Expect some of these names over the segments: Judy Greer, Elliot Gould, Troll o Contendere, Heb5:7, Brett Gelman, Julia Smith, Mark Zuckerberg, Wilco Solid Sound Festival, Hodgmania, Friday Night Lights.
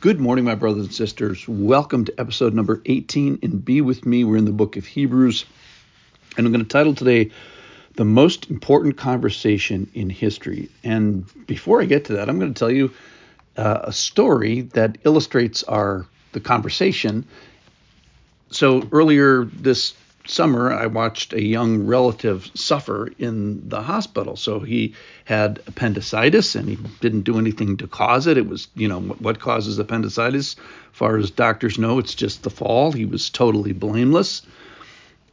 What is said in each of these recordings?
Good morning, my brothers and sisters. Welcome to episode number 18, and be with me. We're in the book of Hebrews, and I'm going to title today, The Most Important Conversation in History. And before I get to that, I'm going to tell you a story that illustrates the conversation. So earlier this summer, I watched a young relative suffer in the hospital. So he had appendicitis, and he didn't do anything to cause it. It was, what causes appendicitis? As far as doctors know, it's just the fall. He was totally blameless.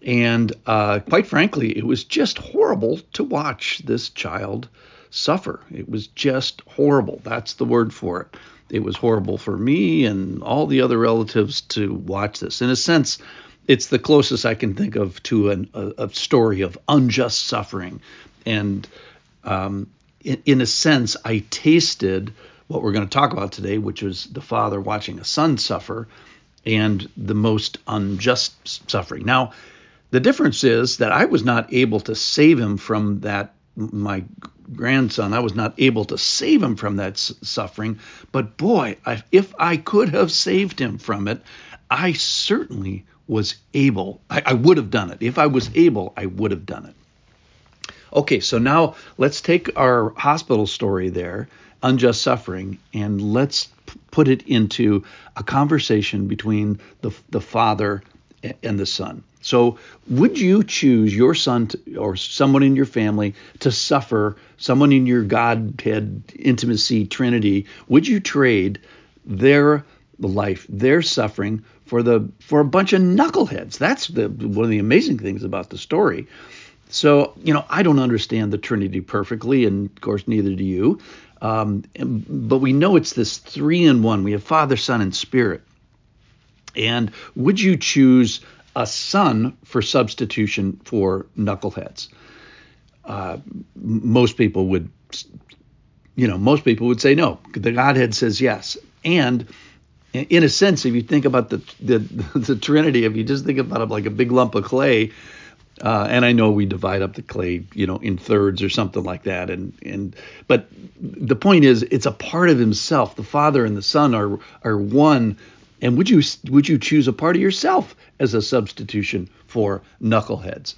And quite frankly, it was just horrible to watch this child suffer. It was just horrible. That's the word for it. It was horrible for me and all the other relatives to watch this. In a sense, it's the closest I can think of to a story of unjust suffering. And in a sense, I tasted what we're going to talk about today, which is the father watching a son suffer and the most unjust suffering. Now, the difference is that I was not able to save him from that, my grandson. I was not able to save him from that suffering. But boy, if I could have saved him from it, I certainly was able. I would have done it. If I was able, I would have done it. Okay, so now let's take our hospital story there, unjust suffering, and let's put it into a conversation between the father and the son. So would you choose your son or someone in your family to suffer, someone in your Godhead intimacy trinity, would you trade their life, their suffering for a bunch of knuckleheads? That's one of the amazing things about the story. So, I don't understand the Trinity perfectly, and of course, neither do you. But we know it's this 3-in-1. We have Father, Son, and Spirit. And would you choose a son for substitution for knuckleheads? Most people would say no. The Godhead says yes. And in a sense, if you think about the Trinity, if you just think about it like a big lump of clay, and I know we divide up the clay, in thirds or something like that. But the point is, it's a part of himself. The Father and the Son are one. And would you choose a part of yourself as a substitution for knuckleheads?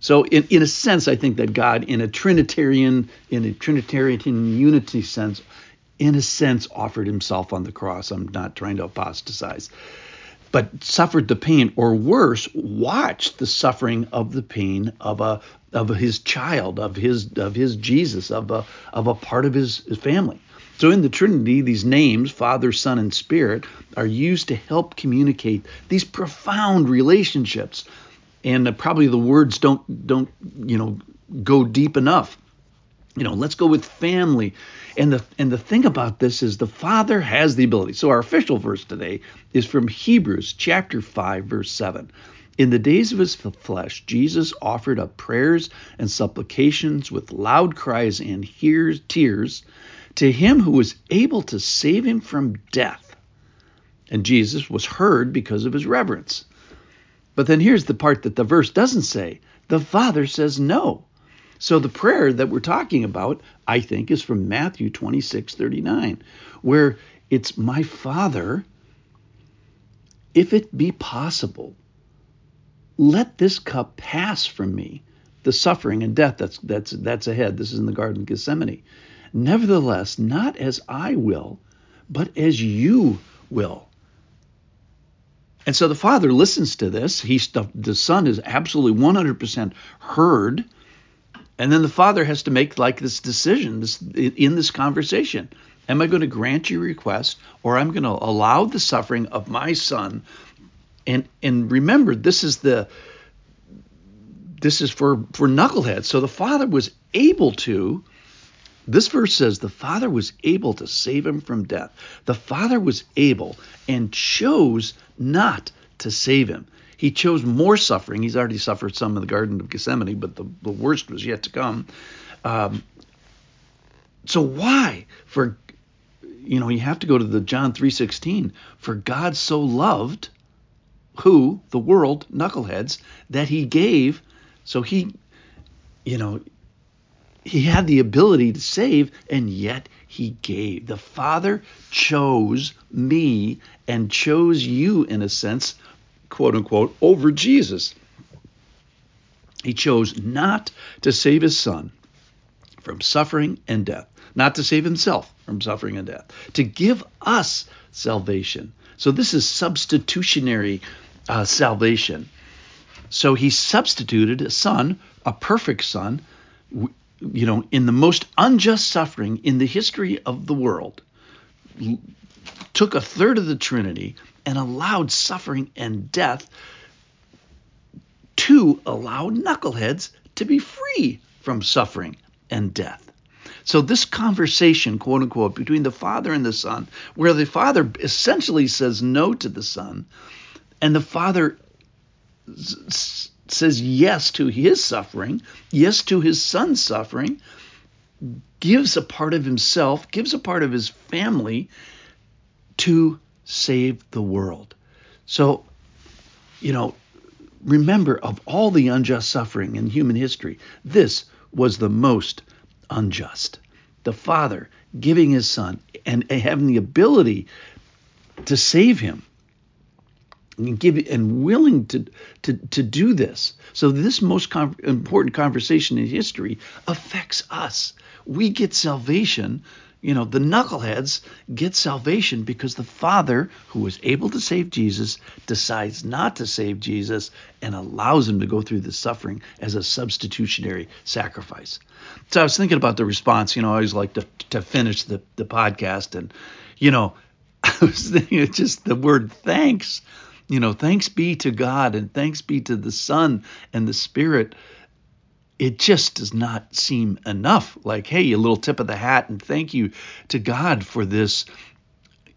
So in a sense, I think that God, in a Trinitarian unity sense, in a sense, offered himself on the cross. I'm not trying to apostatize, but suffered the pain, or worse, watched the suffering of the pain of his child, of his Jesus, of a part of his family. So in the Trinity, these names, Father, Son, and Spirit, are used to help communicate these profound relationships. And probably the words don't go deep enough. Let's go with family. And the thing about this is the Father has the ability. So our official verse today is from Hebrews chapter 5, verse 7. In the days of his flesh, Jesus offered up prayers and supplications with loud cries and tears to him who was able to save him from death. And Jesus was heard because of his reverence. But then here's the part that the verse doesn't say. The Father says no. So the prayer that we're talking about, I think, is from Matthew 26:39, where it's, my Father, if it be possible, let this cup pass from me, the suffering and death that's ahead. This is in the Garden of Gethsemane. Nevertheless, not as I will, but as you will. And so the Father listens to this. The Son is absolutely 100% heard. And then the Father has to make this decision in this conversation. Am I going to grant your request, or I'm going to allow the suffering of my son? And remember, this is for knuckleheads. So the Father was able to. This verse says the Father was able to save him from death. The Father was able and chose not to save him. He chose more suffering. He's already suffered some in the Garden of Gethsemane, but the worst was yet to come. So why? You have to go to the John 3:16. For God so loved the world, knuckleheads, that he gave. So he, He had the ability to save, and yet he gave. The Father chose me and chose you, in a sense, quote unquote, over Jesus. He chose not to save his son from suffering and death, not to save himself from suffering and death, to give us salvation. So this is substitutionary salvation. So he substituted a son, a perfect son, in the most unjust suffering in the history of the world, took a third of the Trinity and allowed suffering and death to allow knuckleheads to be free from suffering and death. So this conversation, quote unquote, between the Father and the Son, where the Father essentially says no to the Son, and the Father says yes to his suffering, yes to his son's suffering, gives a part of himself, gives a part of his family to save the world. So, remember, of all the unjust suffering in human history, this was the most unjust. The Father giving his son and having the ability to save him, and willing to do this. So this most important conversation in history affects us. We get salvation. The knuckleheads get salvation because the Father, who was able to save Jesus, decides not to save Jesus and allows him to go through the suffering as a substitutionary sacrifice. So I was thinking about the response. I always like to finish the podcast, and I was thinking just the word thanks. Thanks be to God, and thanks be to the Son and the Spirit. It just does not seem enough. Like, hey, a little tip of the hat, and thank you to God for this,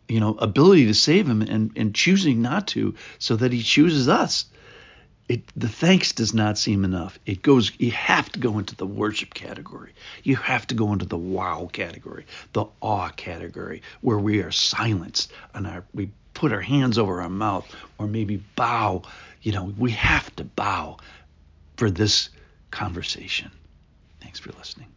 ability to save him and choosing not to, so that he chooses us. The thanks does not seem enough. You have to go into the worship category. You have to go into the wow category, the awe category, where we are silenced and we put our hands over our mouth, or maybe bow. We have to bow for this conversation. Thanks for listening.